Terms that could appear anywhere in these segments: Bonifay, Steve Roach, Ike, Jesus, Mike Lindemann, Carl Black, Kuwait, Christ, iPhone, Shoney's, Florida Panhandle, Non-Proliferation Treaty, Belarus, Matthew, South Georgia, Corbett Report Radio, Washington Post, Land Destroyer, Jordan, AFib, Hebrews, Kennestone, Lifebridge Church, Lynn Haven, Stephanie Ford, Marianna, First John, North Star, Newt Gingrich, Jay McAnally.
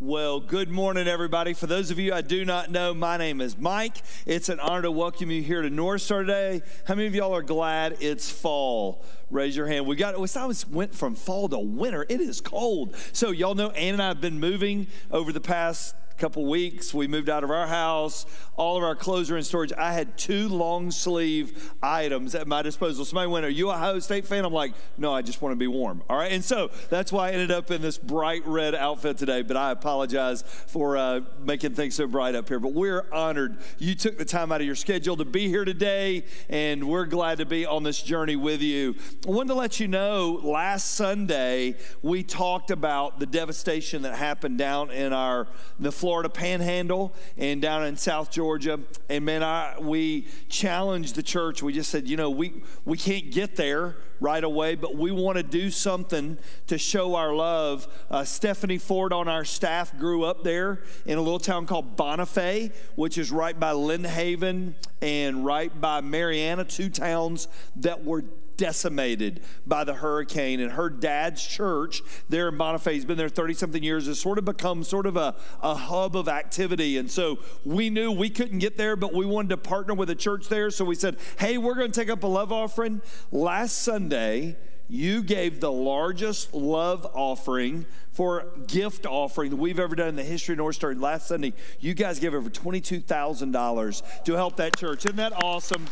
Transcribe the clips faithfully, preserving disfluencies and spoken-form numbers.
Well, good morning, everybody. For those of you I do not know, my name is Mike. It's an honor to welcome you here to North Star today. How many of y'all are glad it's fall? Raise your hand. We got it. I always went from fall to winter. It is cold. So y'all know Ann and I have been moving over the past couple weeks. We moved out of our house. All of our clothes are in storage. I had two long sleeve items at my disposal. Somebody went, "Are you a Ohio State fan?" I'm like, "No, I just want to be warm." All right. And so that's why I ended up in this bright red outfit today. But I apologize for uh, making things so bright up here. But we're honored you took the time out of your schedule to be here today, and we're glad to be on this journey with you. I wanted to let you know last Sunday we talked about the devastation that happened down in our the Florida Panhandle and down in South Georgia. And man, I, we challenged the church. We just said, you know, we, we can't get there right away, but we want to do something to show our love. Uh, Stephanie Ford on our staff grew up there in a little town called Bonifay, which is right by Lynn Haven and right by Marianna, two towns that were decimated by the hurricane. And her dad's church there in Bonifay has been there thirty-something years. Has sort of become sort of a, a hub of activity. And so we knew we couldn't get there, but we wanted to partner with a church there. So we said, hey, we're going to take up a love offering. Last Sunday, you gave the largest love offering for gift offering that we've ever done in the history of North Star. Last Sunday, you guys gave over twenty-two thousand dollars to help that church. Isn't that awesome?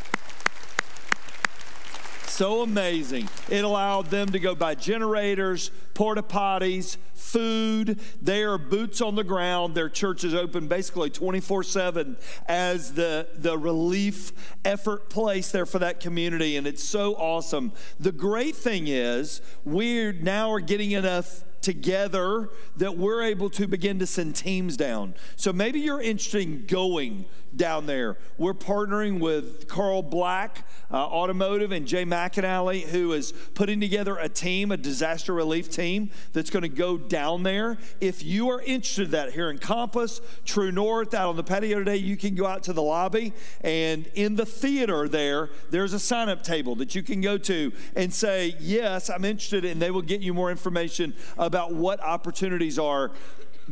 So amazing. It allowed them to go buy generators, porta potties, food. They are boots on the ground. Their church is open basically twenty-four seven as the, the relief effort place there for that community. And it's so awesome. The great thing is we now are getting enough together that we're able to begin to send teams down. So maybe you're interested in going down there. We're partnering with Carl Black uh, Automotive and Jay McAnally, who is putting together a team, a disaster relief team that's going to go down there. If you are interested in that here in Compass, True North, out on the patio today, you can go out to the lobby, and in the theater there, there's a sign-up table that you can go to and say, yes, I'm interested, and they will get you more information about what opportunities are.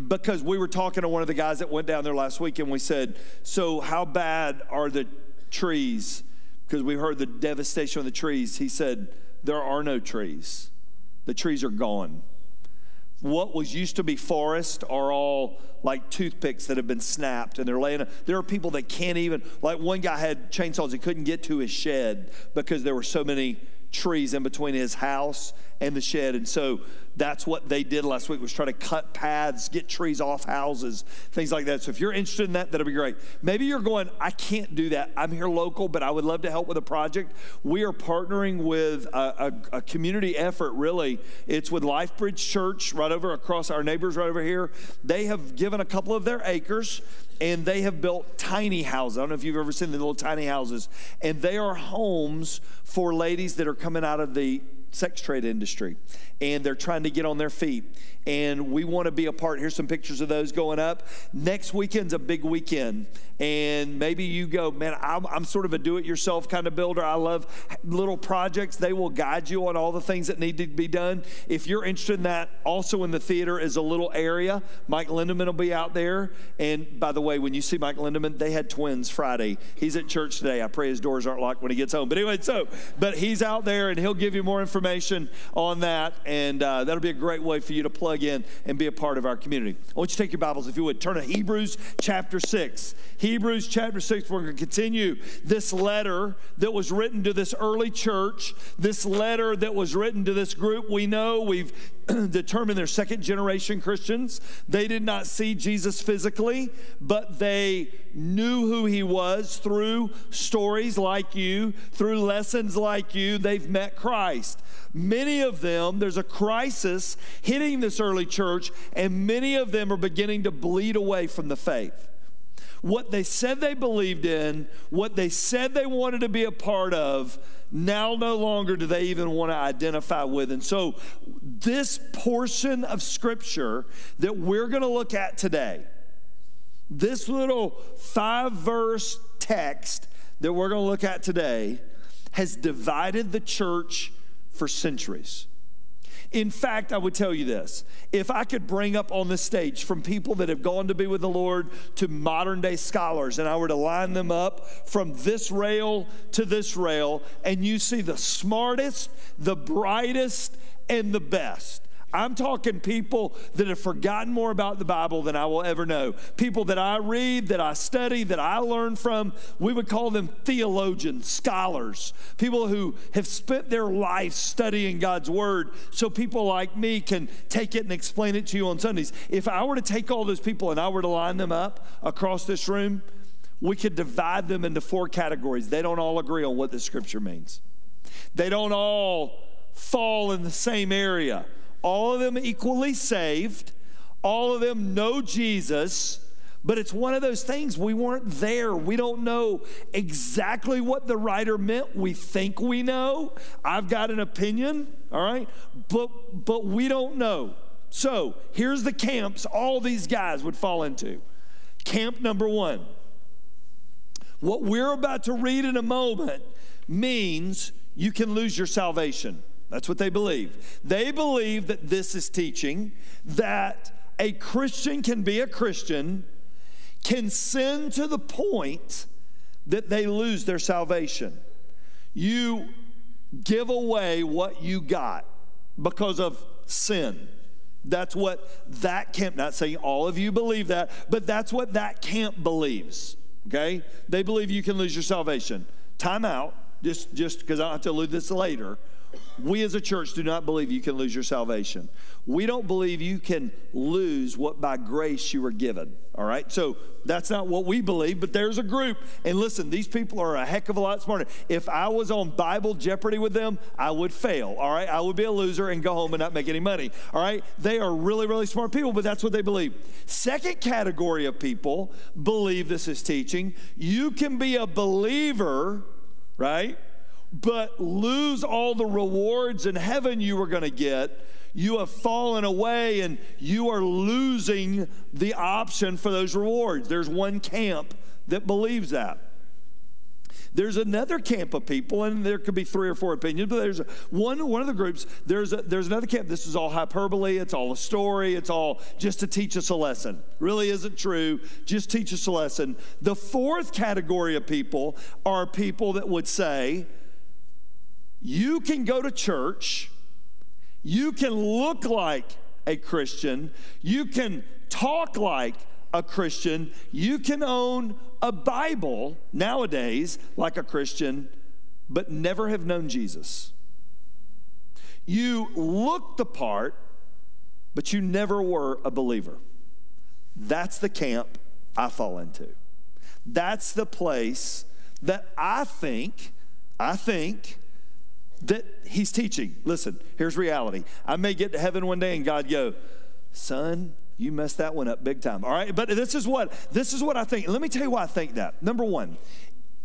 Because we were talking to one of the guys that went down there last week, and we said, so how bad are the trees? Because we heard the devastation of the trees. He said, there are no trees. The trees are gone. What was used to be forest are all like toothpicks that have been snapped, and they're laying. There are people that can't even, like one guy had chainsaws. He couldn't get to his shed because there were so many trees in between his house and the shed. And so that's what they did last week, was try to cut paths, get trees off houses, things like that. So if you're interested in that, that'll be great. Maybe you're going, I can't do that. I'm here local, but I would love to help with a project. We are partnering with a, a, a community effort, really. It's with Lifebridge Church right over across our neighbors right over here. They have given a couple of their acres, and they have built tiny houses. I don't know if you've ever seen the little tiny houses. And they are homes for ladies that are coming out of the sex trade industry, and they're trying to get on their feet, and we want to be a part. Here's some pictures of those going up. Next weekend's a big weekend, and maybe you go, man, I'm, I'm sort of a do-it-yourself kind of builder. I love little projects. They will guide you on all the things that need to be done. If you're interested in that, also in the theater is a little area. Mike Lindemann will be out there, and by the way, when you see Mike Lindemann, they had twins Friday. He's at church today. I pray his doors aren't locked when he gets home. But anyway, so, but he's out there, and he'll give you more information on that, and uh, that'll be a great way for you to plug in and be a part of our community. I want you to take your Bibles, if you would, turn to Hebrews chapter six. Hebrews chapter six, we're going to continue this letter that was written to this early church, this letter that was written to this group. We know we've determined they're second generation Christians. They did not see Jesus physically, but they knew who he was through stories like you, through lessons like you. They've met Christ. Many of them, there's a crisis hitting this early church, and many of them are beginning to bleed away from the faith. What they said they believed in, what they said they wanted to be a part of, now no longer do they even want to identify with. And so this portion of Scripture that we're going to look at today, this little five-verse text that we're going to look at today, has divided the church for centuries. In fact, I would tell you this. If I could bring up on the stage from people that have gone to be with the Lord to modern day scholars, and I were to line them up from this rail to this rail, and you see the smartest, the brightest, and the best. I'm talking people that have forgotten more about the Bible than I will ever know. People that I read, that I study, that I learn from. We would call them theologians, scholars, people who have spent their life studying God's Word so people like me can take it and explain it to you on Sundays. If I were to take all those people and I were to line them up across this room, we could divide them into four categories. They don't all agree on what the Scripture means. They don't all fall in the same area. All of them equally saved. All of them know Jesus. But it's one of those things, we weren't there. We don't know exactly what the writer meant. We think we know. I've got an opinion, all right? But, but we don't know. So here's the camps all these guys would fall into. Camp number one. What we're about to read in a moment means you can lose your salvation. That's what they believe. They believe that this is teaching that a Christian can be a Christian, can sin to the point that they lose their salvation. You give away what you got because of sin. That's what that camp, not saying all of you believe that, but that's what that camp believes, okay? They believe you can lose your salvation. Time out, just just because I'll have to allude to this later. We as a church do not believe you can lose your salvation. We don't believe you can lose what by grace you were given, all right? So that's not what we believe, but there's a group. And listen, these people are a heck of a lot smarter. If I was on Bible Jeopardy with them, I would fail, all right? I would be a loser and go home and not make any money, all right? They are really, really smart people, but that's what they believe. Second category of people believe this is teaching. You can be a believer, right? But lose all the rewards in heaven you were going to get. You have fallen away and you are losing the option for those rewards. There's one camp that believes that. There's another camp of people, and there could be three or four opinions, but there's one, one of the groups, there's, a, there's another camp. This is all hyperbole. It's all a story. It's all just to teach us a lesson. Really isn't true. Just teach us a lesson. The fourth category of people are people that would say, you can go to church, you can look like a Christian, you can talk like a Christian, you can own a Bible nowadays like a Christian, but never have known Jesus. You look the part, but you never were a believer. That's the camp I fall into. That's the place that I think, I think, that he's teaching. Listen, here's reality. I may get to heaven one day and God go, son, you messed that one up big time. All right, but this is what, this is what I think. Let me tell you why I think that. Number one,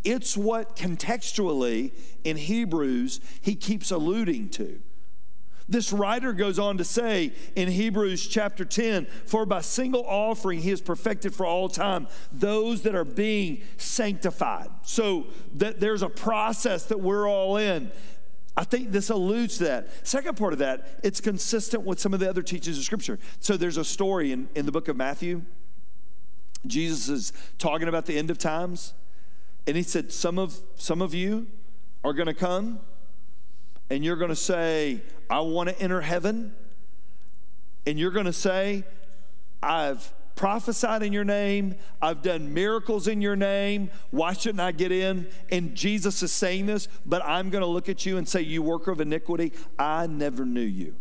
it's what contextually in Hebrews he keeps alluding to. This writer goes on to say in Hebrews chapter ten, for by single offering he has perfected for all time those that are being sanctified. So that there's a process that we're all in. I think this alludes to that. Second part of that, it's consistent with some of the other teachings of Scripture. So there's a story in, in the book of Matthew. Jesus is talking about the end of times, and he said, some of, some of you are going to come, and you're going to say, I want to enter heaven, and you're going to say, I've prophesied in your name, I've done miracles in your name, why shouldn't I get in? And Jesus is saying this, but I'm going to look at you and say, you worker of iniquity, I never knew you.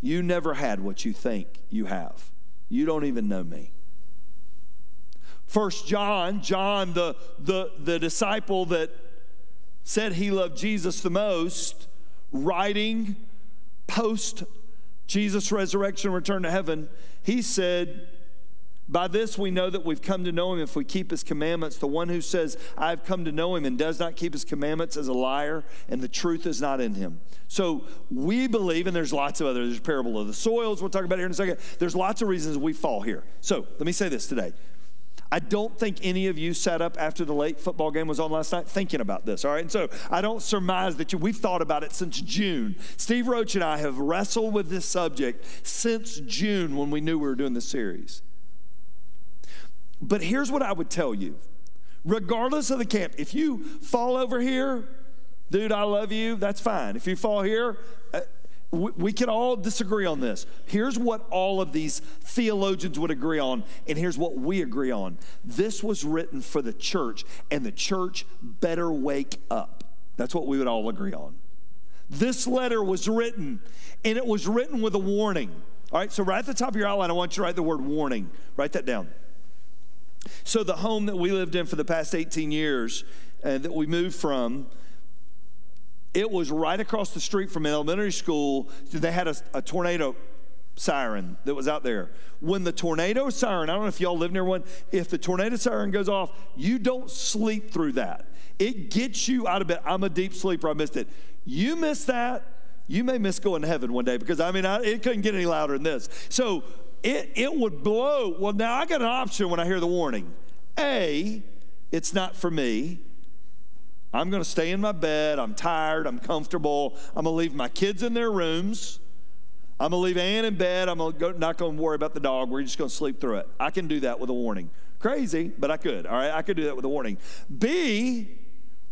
You never had what you think you have. You don't even know me. First John, John, the, the, the disciple that said he loved Jesus the most, writing post Jesus' resurrection, return to heaven, he said, by this we know that we've come to know him if we keep his commandments. The one who says, I've come to know him and does not keep his commandments is a liar, and the truth is not in him. So we believe, and there's lots of others. There's a parable of the soils. We'll talk about it here in a second. There's lots of reasons we fall here. So let me say this today. I don't think any of you sat up after the late football game was on last night thinking about this, all right? And so I don't surmise that you, we've thought about it since June. Steve Roach and I have wrestled with this subject since June when we knew we were doing this series. But here's what I would tell you. Regardless of the camp, if you fall over here, dude, I love you, that's fine. If you fall here, uh, we, we can all disagree on this. Here's what all of these theologians would agree on, and here's what we agree on. This was written for the church, and the church better wake up. That's what we would all agree on. This letter was written, and it was written with a warning. All right, so right at the top of your outline, I want you to write the word warning. Write that down. So the home that we lived in for the past eighteen years uh, that we moved from, it was right across the street from an elementary school. They had a, a tornado siren that was out there. When the tornado siren, I don't know if y'all live near one, if the tornado siren goes off, you don't sleep through that. It gets you out of bed. I'm a deep sleeper. I missed it. You miss that, you may miss going to heaven one day because, I mean, I, it couldn't get any louder than this. So, It, it would blow. Well, now I got an option when I hear the warning. A, it's not for me. I'm going to stay in my bed. I'm tired. I'm comfortable. I'm going to leave my kids in their rooms. I'm going to leave Ann in bed. I'm gonna go, not going to worry about the dog. We're just going to sleep through it. I can do that with a warning. Crazy, but I could. All right, I could do that with a warning. B,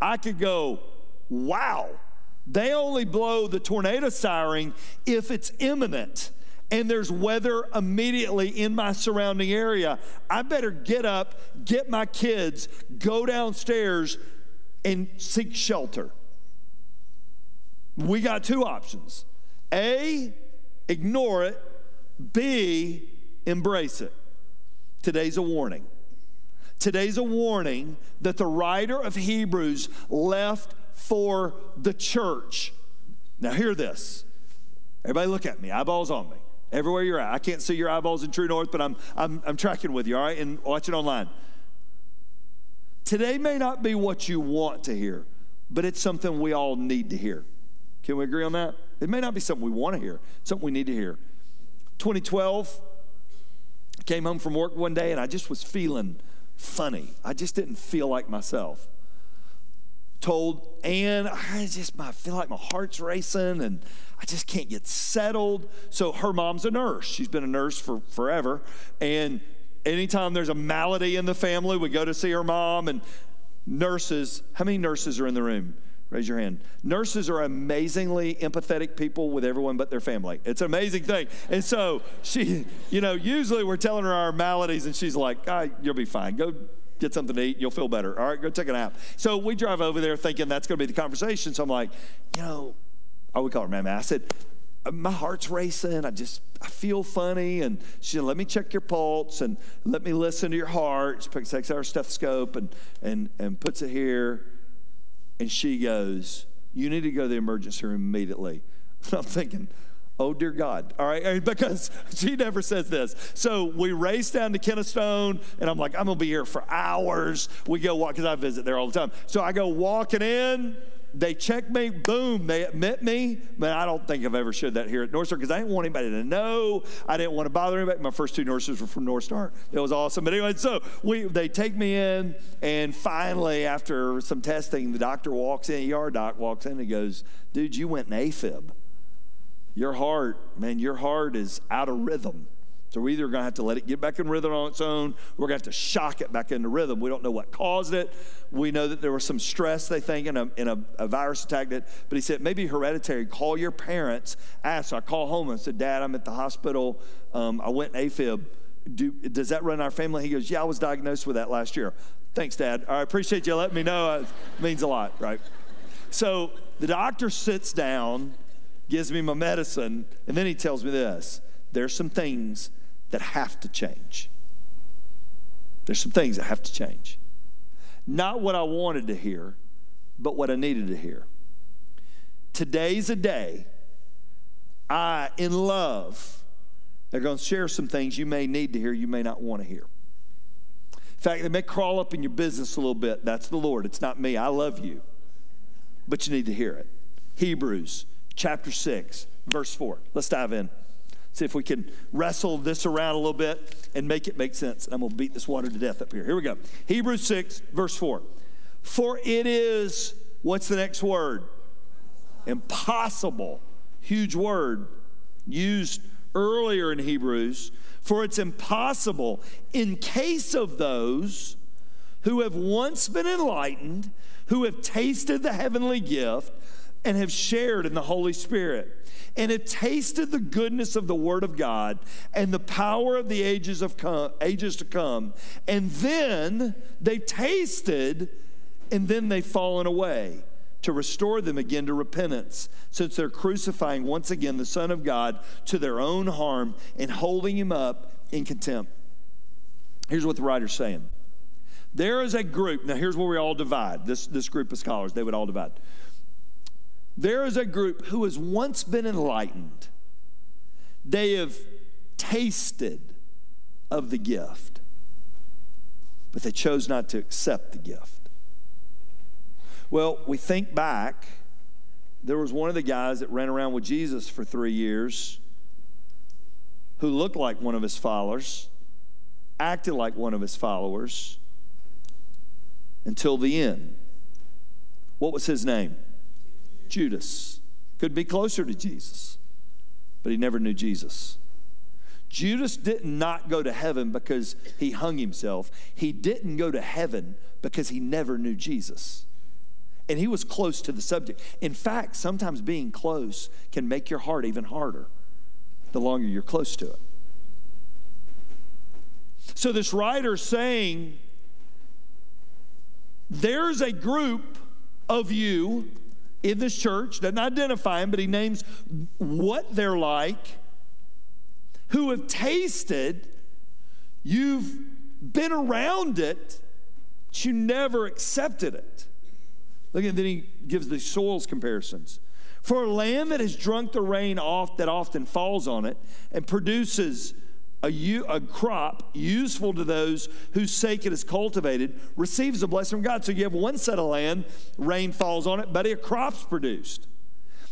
I could go, wow, they only blow the tornado siren if it's imminent and there's weather immediately in my surrounding area. I better get up, get my kids, go downstairs, and seek shelter. We got two options. A, ignore it. B, embrace it. Today's a warning. Today's a warning that the writer of Hebrews left for the church. Now hear this. Everybody look at me, eyeballs on me. Everywhere you're at. I can't see your eyeballs in True North, but I'm, I'm, I'm tracking with you, all right, and watching online. Today may not be what you want to hear, but it's something we all need to hear. Can we agree on that? It may not be something we want to hear, something we need to hear. twenty twelve, I came home from work one day, and I just was feeling funny. I just didn't feel like myself. Told Ann, I just I feel like my heart's racing and I just can't get settled. So her mom's a nurse. She's been a nurse for forever. And anytime there's a malady in the family, we go to see her mom. And nurses, how many nurses are in the room? Raise your hand. Nurses are amazingly empathetic people with everyone but their family. It's an amazing thing. And so she, you know, usually we're telling her our maladies and she's like, ah, you'll be fine. Go get something to eat, you'll feel better. All right, go take a nap. So we drive over there thinking that's going to be the conversation. So I'm like, you know, I would call her Mama. I said, my heart's racing. I just, I feel funny. And she said, let me check your pulse and let me listen to your heart. She takes out her stethoscope and, and, and puts it here. And she goes, you need to go to the emergency room immediately. And I'm thinking, oh, dear God, all right, because she never says this. So we race down to Kennestone, and I'm like, I'm going to be here for hours. We go walk, because I visit there all the time. So I go walking in. They check me. Boom, they admit me. Man, I don't think I've ever shared that here at North Star, because I didn't want anybody to know. I didn't want to bother anybody. My first two nurses were from North Star. It was awesome. But anyway, so we they take me in, and finally, after some testing, the doctor walks in, E R doc walks in, and he goes, dude, you went in AFib. Your heart, man, your heart is out of rhythm. So we're either going to have to let it get back in rhythm on its own, we're going to have to shock it back into rhythm. We don't know what caused it. We know that there was some stress, they think, in a, in a, a virus attack. That, but he said, maybe hereditary. Call your parents. Ask. So I call home and said, Dad, I'm at the hospital. Um, I went AFib. Do, does that run our family? He goes, yeah, I was diagnosed with that last year. Thanks, Dad. I appreciate you letting me know. It means a lot, right? So the doctor sits down, gives me my medicine, and then he tells me this. There's some things that have to change. There's some things that have to change. Not what I wanted to hear, but what I needed to hear. Today's a day I, in love, they're going to share some things you may need to hear, you may not want to hear. In fact, they may crawl up in your business a little bit. That's the Lord. It's not me. I love you. But you need to hear it. Hebrews chapter six, verse four. Let's dive in. See if we can wrestle this around a little bit and make it make sense. I'm going to beat this water to death up here. Here we go. Hebrews six, verse four. For it is, what's the next word? Impossible. Huge word used earlier in Hebrews. For it's impossible in case of those who have once been enlightened, who have tasted the heavenly gift, and have shared in the Holy Spirit, and have tasted the goodness of the Word of God and the power of the ages of com- ages to come, and then they tasted, and then they've fallen away, to restore them again to repentance, since they're crucifying once again the Son of God to their own harm and holding him up in contempt. Here's what the writer's saying. There is a group, now here's where we all divide, this, this group of scholars, they would all divide. There is a group who has once been enlightened. They have tasted of the gift, but they chose not to accept the gift. Well, we think back. There was one of the guys that ran around with Jesus for three years who looked like one of his followers, acted like one of his followers until the end. What was his name? Judas. Could be closer to Jesus, but he never knew Jesus. Judas did not go to heaven because he hung himself. He didn't go to heaven because he never knew Jesus. And he was close to the subject. In fact, sometimes being close can make your heart even harder the longer you're close to it. So this writer's saying, there's a group of you in this church, doesn't identify them, but he names what they're like, who have tasted, you've been around it, but you never accepted it. Look at, then he gives the soils comparisons. For a land that has drunk the rain off that often falls on it and produces a, u- a crop useful to those whose sake it is cultivated receives a blessing from God. So you have one set of land, rain falls on it, but a crop's produced.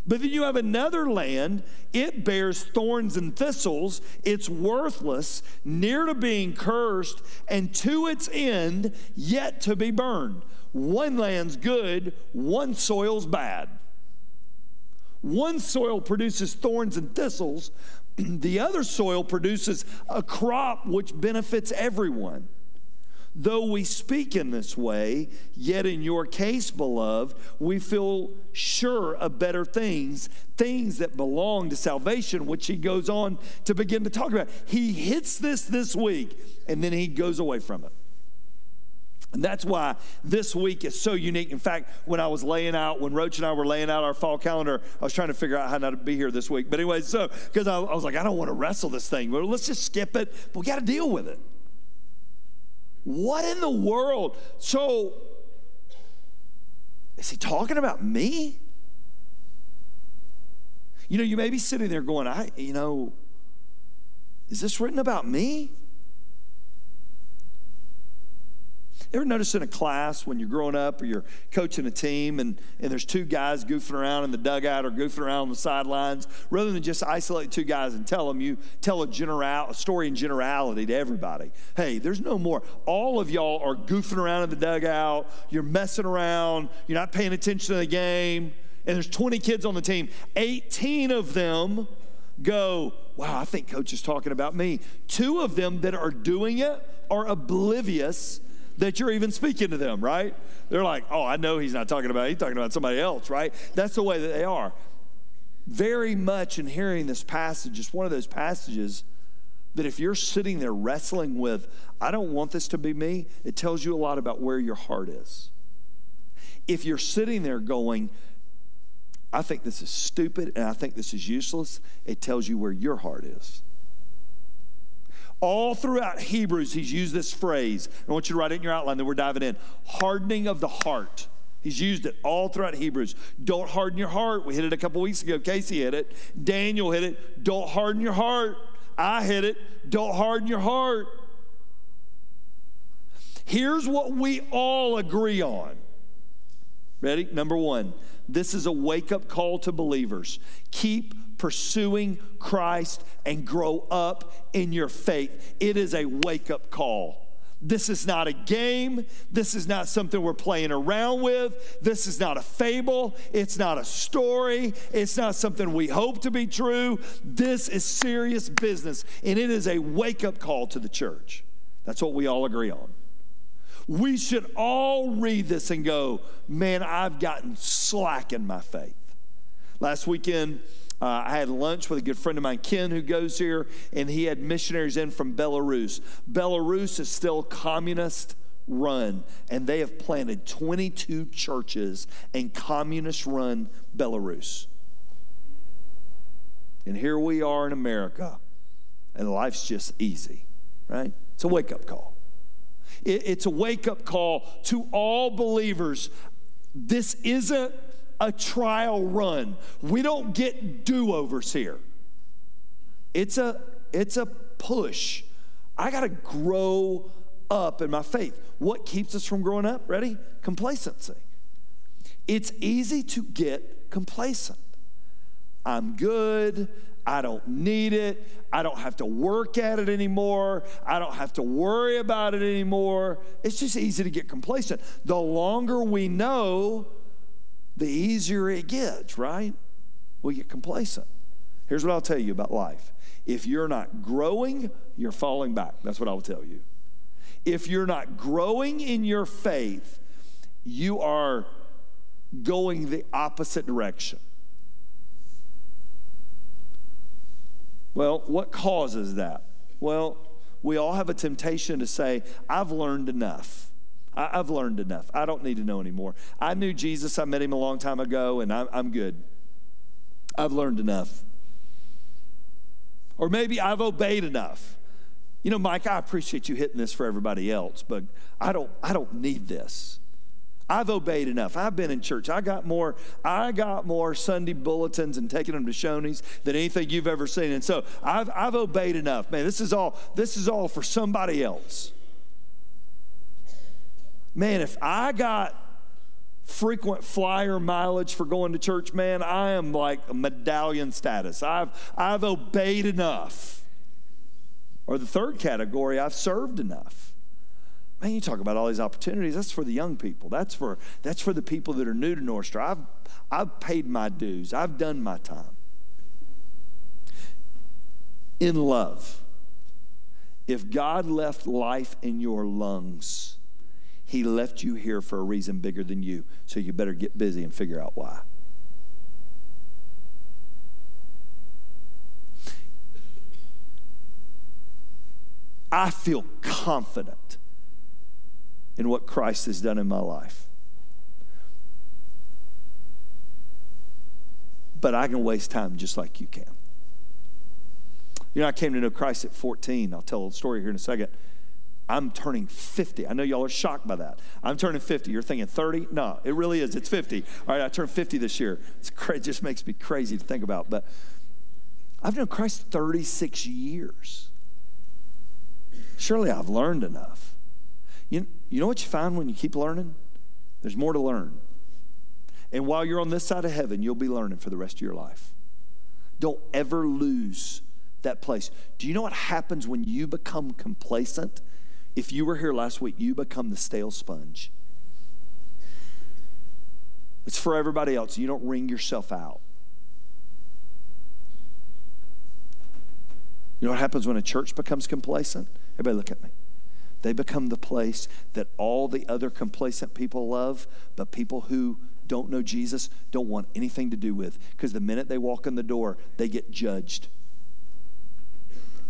But then you have another land, it bears thorns and thistles, it's worthless, near to being cursed, and to its end yet to be burned. One land's good, one soil's bad. One soil produces thorns and thistles, the other soil produces a crop which benefits everyone. Though we speak in this way, yet in your case, beloved, we feel sure of better things, things that belong to salvation, which he goes on to begin to talk about. He hits this this week, and then he goes away from it. And that's why this week is so unique. In fact, when I was laying out, when Roach and I were laying out our fall calendar, I was trying to figure out how not to be here this week. But anyway, so, because I, I was like, I don't want to wrestle this thing. Well, let's just skip it. But we got to deal with it. What in the world? So, is he talking about me? You know, you may be sitting there going, I, you know, is this written about me? Ever notice in a class when you're growing up or you're coaching a team and, and there's two guys goofing around in the dugout or goofing around on the sidelines, rather than just isolate two guys and tell them, you tell a, general, a story in generality to everybody. Hey, there's no more. All of y'all are goofing around in the dugout. You're messing around. You're not paying attention to the game. And there's twenty kids on the team. eighteen of them go, wow, I think coach is talking about me. Two of them that are doing it are oblivious that you're even speaking to them, right? They're like, oh, I know he's not talking about me. He's talking about somebody else, right? That's the way that they are. Very much in hearing this passage, it's one of those passages that if you're sitting there wrestling with, I don't want this to be me, it tells you a lot about where your heart is. If you're sitting there going, I think this is stupid and I think this is useless, it tells you where your heart is. All throughout Hebrews, he's used this phrase. I want you to write it in your outline, then we're diving in. Hardening of the heart. He's used it all throughout Hebrews. Don't harden your heart. We hit it a couple weeks ago. Casey hit it. Daniel hit it. Don't harden your heart. I hit it. Don't harden your heart. Here's what we all agree on. Ready? Number one, this is a wake-up call to believers. Keep pursuing Christ and grow up in your faith. It is a wake-up call. This is not a game. This is not something we're playing around with. This is not a fable. It's not a story. It's not something we hope to be true. This is serious business, and it is a wake-up call to the church. That's what we all agree on. We should all read this and go, man, I've gotten slack in my faith. Last weekend, uh, I had lunch with a good friend of mine, Ken, who goes here, and he had missionaries in from Belarus. Belarus is still communist run, and they have planted twenty-two churches in communist run Belarus. And here we are in America, and life's just easy, right? It's a wake-up call. It's a wake-up call to all believers. This isn't a trial run. We don't get do-overs here. It's a, it's a push. I got to grow up in my faith. What keeps us from growing up? Ready? Complacency. It's easy to get complacent. I'm good. I don't need it. I don't have to work at it anymore. I don't have to worry about it anymore. It's just easy to get complacent. The longer we know, the easier it gets, right? We get complacent. Here's what I'll tell you about life. If you're not growing, you're falling back. That's what I will tell you. If you're not growing in your faith, you are going the opposite direction. Well, what causes that? Well, we all have a temptation to say, I've learned enough. I, I've learned enough. I don't need to know anymore. I knew Jesus. I met him a long time ago, and I'm, I'm good. I've learned enough. Or maybe I've obeyed enough. You know, Mike, I appreciate you hitting this for everybody else, but I don't, I don't need this. I've obeyed enough. I've been in church. I got more, I got more Sunday bulletins and taking them to Shoney's than anything you've ever seen. And so I've I've obeyed enough. Man, this is all, this is all for somebody else. Man, if I got frequent flyer mileage for going to church, man, I am like a medallion status. I've I've obeyed enough. Or the third category, I've served enough. Man, you talk about all these opportunities. That's for the young people. That's for that's for the people that are new to North Star. I've, I've paid my dues. I've done my time. In love, if God left life in your lungs, he left you here for a reason bigger than you, so you better get busy and figure out why. I feel confident in what Christ has done in my life. But I can waste time just like you can. You know, I came to know Christ at fourteen. I'll tell a story here in a second. I'm turning fifty. I know y'all are shocked by that. I'm turning fifty. You're thinking thirty? No, it really is. It's fifty. All right, I turned fifty this year. It's crazy. It just makes me crazy to think about. But I've known Christ thirty-six years. Surely I've learned enough. You, you know what you find when you keep learning? There's more to learn. And while you're on this side of heaven, you'll be learning for the rest of your life. Don't ever lose that place. Do you know what happens when you become complacent? If you were here last week, you become the stale sponge. It's for everybody else. You don't wring yourself out. You know what happens when a church becomes complacent? Everybody look at me. They become the place that all the other complacent people love, but people who don't know Jesus don't want anything to do with, because the minute they walk in the door, they get judged.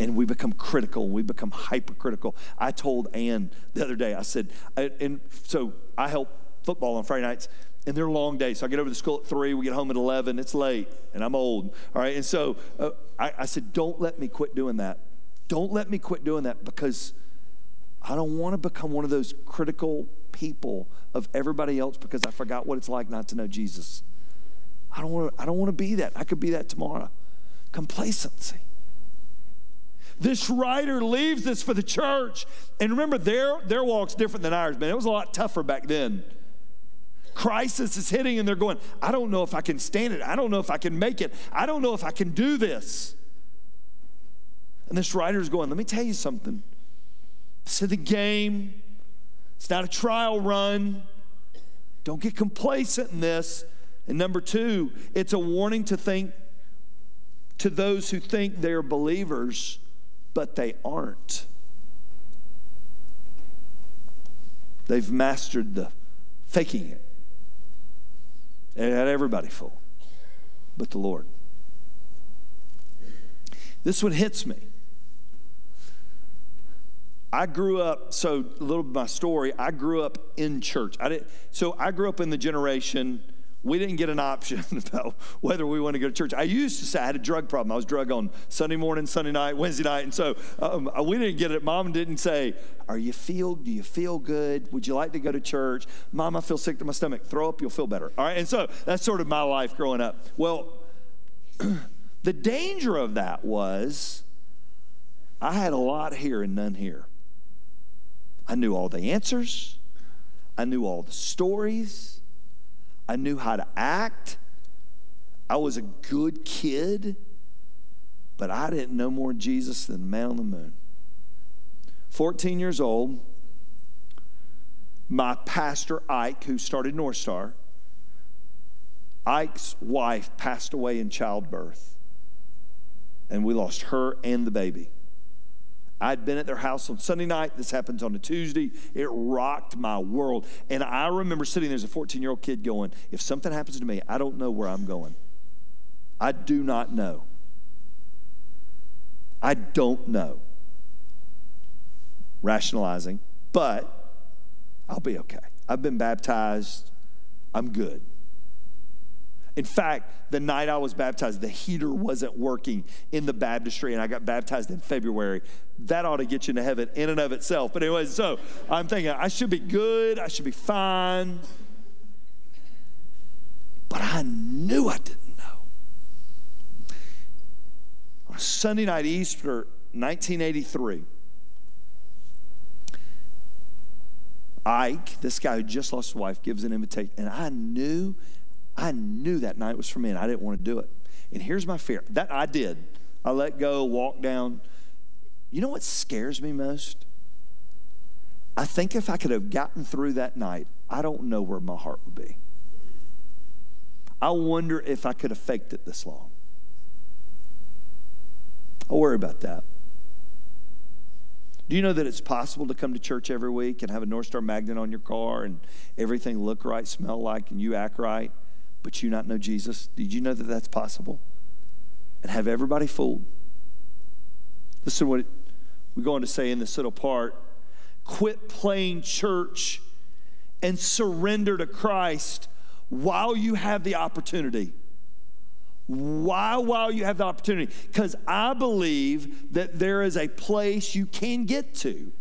And we become critical, and we become hypercritical. I told Ann the other day, I said, I, and so I help football on Friday nights, and they're long days. So I get over to school at three, we get home at eleven, it's late, and I'm old, all right? And so uh, I, I said, don't let me quit doing that. Don't let me quit doing that, because I don't want to become one of those critical people of everybody else because I forgot what it's like not to know Jesus. I don't want to, I don't want to be that. I could be that tomorrow. Complacency. This writer leaves this for the church. And remember, their, their walk's different than ours, man. It was a lot tougher back then. Crisis is hitting, and they're going, I don't know if I can stand it. I don't know if I can make it. I don't know if I can do this. And this writer's going, let me tell you something. This is the game. It's not a trial run. Don't get complacent in this. And number two, it's a warning to think to those who think they're believers, but they aren't. They've mastered the faking it. It had everybody full, but the Lord. This one hits me. I grew up, so a little bit of my story, I grew up in church. I didn't, so I grew up in the generation, we didn't get an option about whether we want to go to church. I used to say I had a drug problem. I was drug on Sunday morning, Sunday night, Wednesday night. And so um, we didn't get it. Mom didn't say, are you feel, do you feel good? Would you like to go to church? Mom, I feel sick to my stomach. Throw up, you'll feel better. All right. And so that's sort of my life growing up. Well, the danger of that was I had a lot here and none here. I knew all the answers. I knew all the stories. I knew how to act. I was a good kid, but I didn't know more Jesus than the man on the moon. fourteen years old, my pastor, Ike, who started North Star, Ike's wife passed away in childbirth, and we lost her and the baby. I'd been at their house on Sunday night. This happens on a Tuesday. It rocked my world. And I remember sitting there as a fourteen-year-old kid going, if something happens to me, I don't know where I'm going. I do not know. I don't know. Rationalizing, but I'll be okay. I've been baptized. I'm good. In fact, the night I was baptized, the heater wasn't working in the baptistry, and I got baptized in February. That ought to get you into heaven in and of itself. But anyway, so I'm thinking, I should be good. I should be fine. But I knew I didn't know. On Sunday night, Easter, nineteen eighty-three, Ike, this guy who just lost his wife, gives an invitation, and I knew I knew that night was for me, and I didn't want to do it. And here's my fear. That I did. I let go, walked down. You know what scares me most? I think if I could have gotten through that night, I don't know where my heart would be. I wonder if I could have faked it this long. I worry about that. Do you know that it's possible to come to church every week and have a North Star magnet on your car and everything look right, smell like, and you act right? But you not know Jesus? Did you know that that's possible? And have everybody fooled? Listen to what we're going to say in this little part. Quit playing church and surrender to Christ while you have the opportunity. Why while you have the opportunity? Because I believe that there is a place you can get to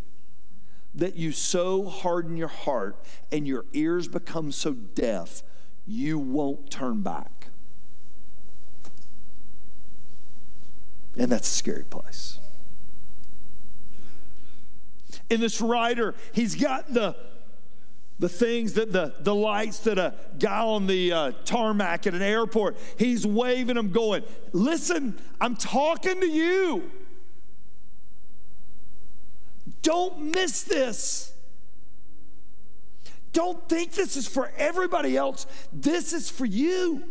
that you so harden your heart and your ears become so deaf you won't turn back. And that's a scary place. In this writer, he's got the, the things, that the, the lights that a guy on the uh, tarmac at an airport, he's waving them going, listen, I'm talking to you. Don't miss this. Don't think this is for everybody else. This is for you.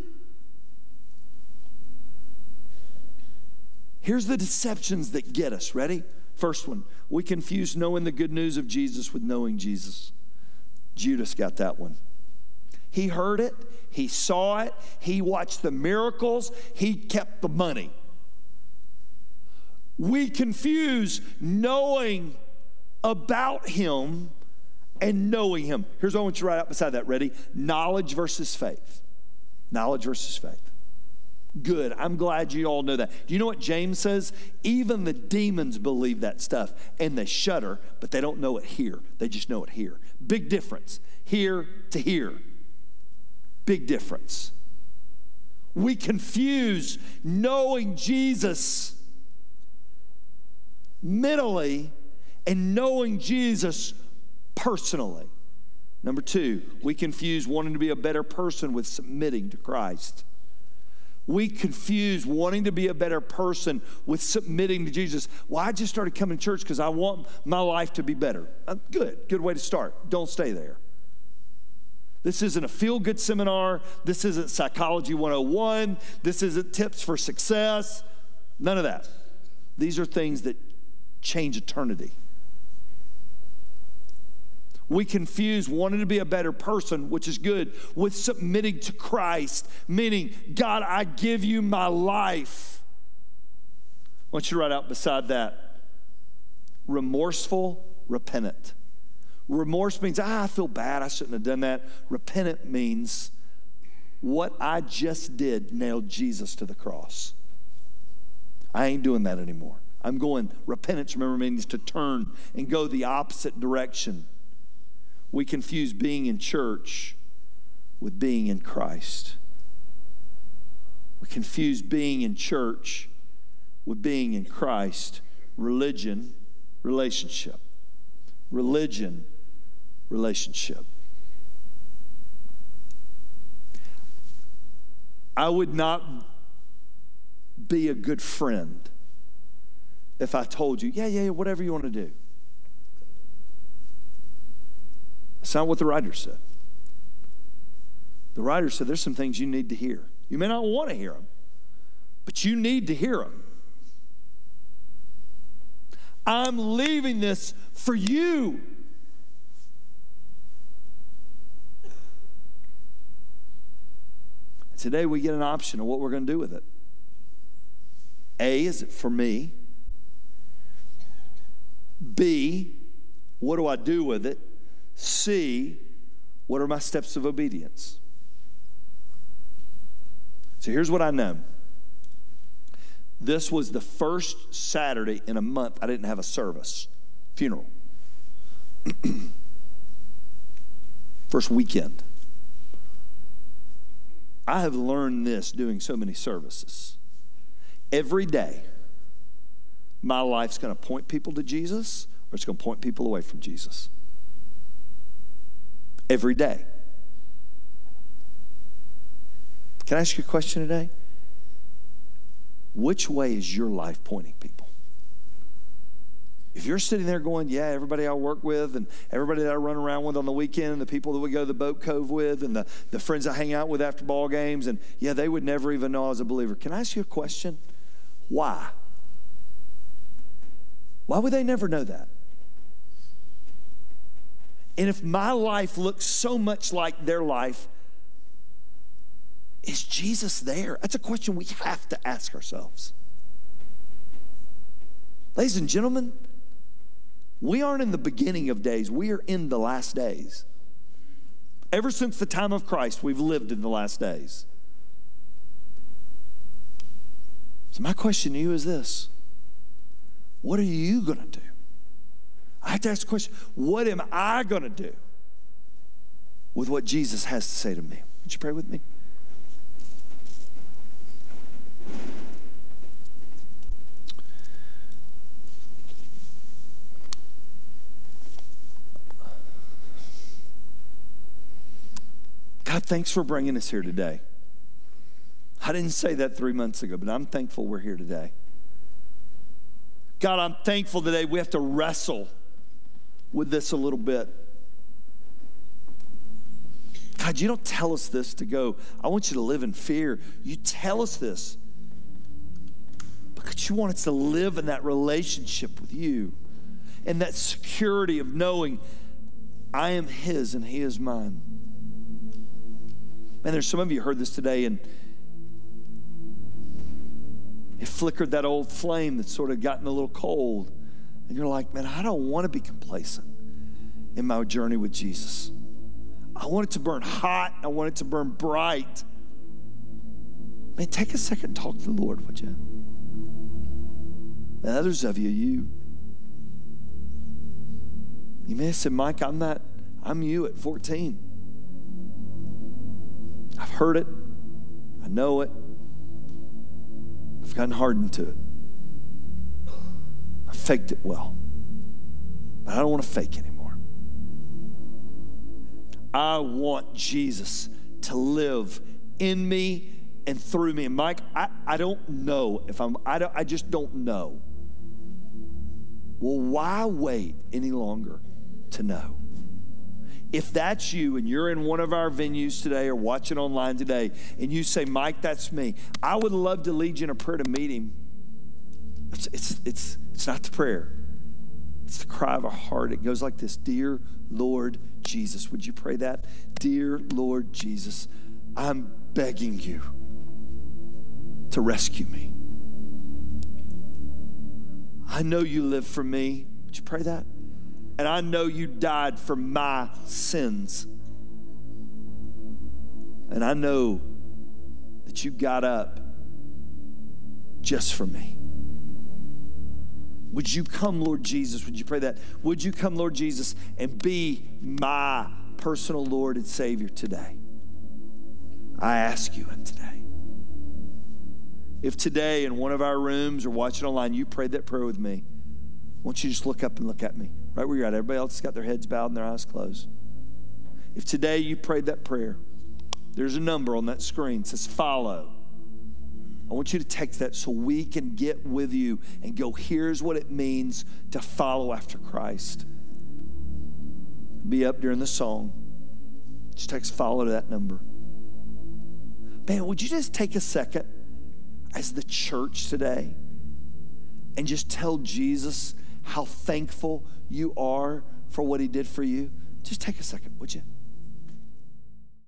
Here's the deceptions that get us. Ready? First one, we confuse knowing the good news of Jesus with knowing Jesus. Judas got that one. He heard it. He saw it. He watched the miracles. He kept the money. We confuse knowing about him and knowing him. Here's what I want you to write out beside that. Ready? Knowledge versus faith. Knowledge versus faith. Good. I'm glad you all know that. Do you know what James says? Even the demons believe that stuff, and they shudder, but they don't know it here. They just know it here. Big difference. Here to here. Big difference. We confuse knowing Jesus mentally and knowing Jesus personally. Number two, we confuse wanting to be a better person with submitting to Christ. We confuse wanting to be a better person with submitting to Jesus. Well, I just started coming to church because I want my life to be better. Uh, good, good way to start. Don't stay there. This isn't a feel-good seminar. This isn't Psychology one oh one. This isn't tips for success. None of that. These are things that change eternity. We confuse wanting to be a better person, which is good, with submitting to Christ, meaning, God, I give you my life. I want you to write out beside that, remorseful, repentant. Remorse means, ah, I feel bad, I shouldn't have done that. Repentant means, what I just did nailed Jesus to the cross. I ain't doing that anymore. I'm going, repentance, remember, means to turn and go the opposite direction. We confuse being in church with being in Christ. We confuse being in church with being in Christ. Religion, relationship. Religion, relationship. I would not be a good friend if I told you, yeah, yeah, yeah, whatever you want to do. That's not what the writer said. The writer said there's some things you need to hear. You may not want to hear them, but you need to hear them. I'm leaving this for you. Today we get an option of what we're going to do with it. A, is it for me? B, what do I do with it? C, what are my steps of obedience? So here's what I know. This was the first Saturday in a month I didn't have a service, funeral. First weekend. I have learned this doing so many services. Every day, my life's going to point people to Jesus or it's going to point people away from Jesus. Every day. Can I ask you a question today? Which way is your life pointing people? If you're sitting there going, yeah, everybody I work with and everybody that I run around with on the weekend and the people that we go to the boat cove with and the, the friends I hang out with after ball games and, yeah, they would never even know I was a believer. Can I ask you a question? Why? Why would they never know that? And if my life looks so much like their life, is Jesus there? That's a question we have to ask ourselves. Ladies and gentlemen, we aren't in the beginning of days. We are in the last days. Ever since the time of Christ, we've lived in the last days. So my question to you is this. What are you going to do? I have to ask the question, what am I going to do with what Jesus has to say to me? Would you pray with me? God, thanks for bringing us here today. I didn't say that three months ago, but I'm thankful we're here today. God, I'm thankful today we have to wrestle with this a little bit. God, you don't tell us this to go, I want you to live in fear. You tell us this because you want us to live in that relationship with you and that security of knowing I am his and he is mine. Man, there's some of you heard this today and it flickered that old flame that's sort of gotten a little cold. And you're like, man, I don't want to be complacent in my journey with Jesus. I want it to burn hot. I want it to burn bright. Man, take a second and talk to the Lord, would you? And others of you, you. You may have said, Mike, I'm not, I'm you at fourteen. I've heard it. I know it. I've gotten hardened to it. I faked it well, but I don't want to fake anymore. I want Jesus to live in me and through me. And Mike, I, I don't know if I'm, I, don't, I just don't know. Well, why wait any longer to know? If that's you and you're in one of our venues today or watching online today and you say, Mike, that's me, I would love to lead you in a prayer to meet him. It's, it's, it's, it's not the prayer. It's the cry of our heart. It goes like this. Dear Lord Jesus, would you pray that? Dear Lord Jesus, I'm begging you to rescue me. I know you live for me. Would you pray that? And I know you died for my sins. And I know that you got up just for me. Would you come, Lord Jesus? Would you pray that? Would you come, Lord Jesus, and be my personal Lord and Savior today? I ask you in today. If today in one of our rooms or watching online, you prayed that prayer with me, I want you to just look up and look at me. Right where you're at. Everybody else has got their heads bowed and their eyes closed. If today you prayed that prayer, there's a number on that screen that says follow. I want you to text that so we can get with you and go, here's what it means to follow after Christ. Be up during the song. Just text follow to that number. Man, would you just take a second as the church today and just tell Jesus how thankful you are for what he did for you? Just take a second, would you?